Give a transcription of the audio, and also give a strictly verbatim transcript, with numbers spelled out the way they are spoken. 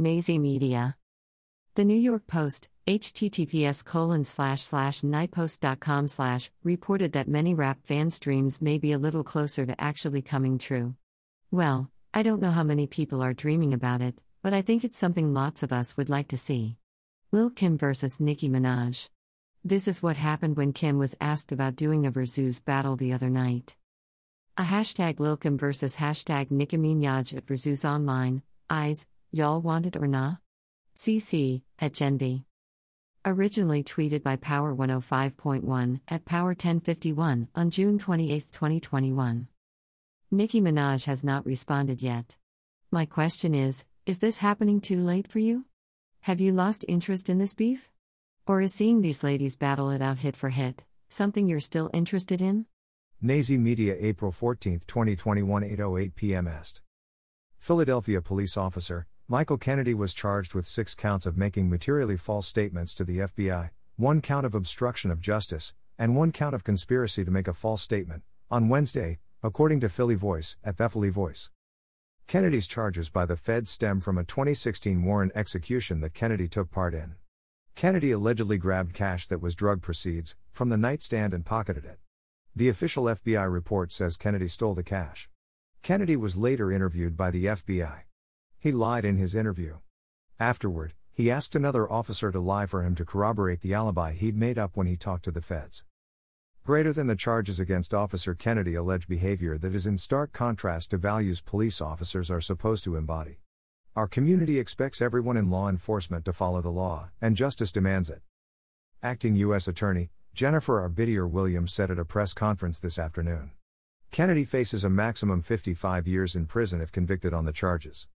Maisie Media. The New York Post, H T T P S colon slash slash nypost dot com slash, reported that many rap fans' dreams may be a little closer to actually coming true. Well, I don't know how many people are dreaming about it, but I think it's something lots of us would like to see. Lil' Kim versus Nicki Minaj. This is what happened when Kim was asked about doing a Verzuz battle the other night. A hashtag Lil' Kim versus hashtag Nicki Minaj at Verzuz online, eyes, y'all want it or nah? C C, at Genby. Originally tweeted by Power one oh five point one, at Power ten fifty-one, on June twenty-eighth, twenty twenty-one. Nicki Minaj has not responded yet. My question is, is this happening too late for you? Have you lost interest in this beef? Or is seeing these ladies battle it out hit for hit, something you're still interested in? Maisie Media, April fourteenth, twenty twenty-one, eight oh eight p m Eastern. Philadelphia police officer Michael Kennedy was charged with six counts of making materially false statements to the F B I, one count of obstruction of justice, and one count of conspiracy to make a false statement, on Wednesday, according to Philly Voice, at Philly Voice. Kennedy's charges by the Fed stem from a twenty sixteen warrant execution that Kennedy took part in. Kennedy allegedly grabbed cash that was drug proceeds from the nightstand and pocketed it. The official F B I report says Kennedy stole the cash. Kennedy was later interviewed by the F B I. He lied in his interview. Afterward, he asked another officer to lie for him to corroborate the alibi he'd made up when he talked to the feds. Greater than the charges against Officer Kennedy allege behavior that is in stark contrast to values police officers are supposed to embody. Our community expects everyone in law enforcement to follow the law, and justice demands it. Acting U S Attorney Jennifer Arbidier Williams said at a press conference this afternoon. Kennedy faces a maximum fifty-five years in prison if convicted on the charges.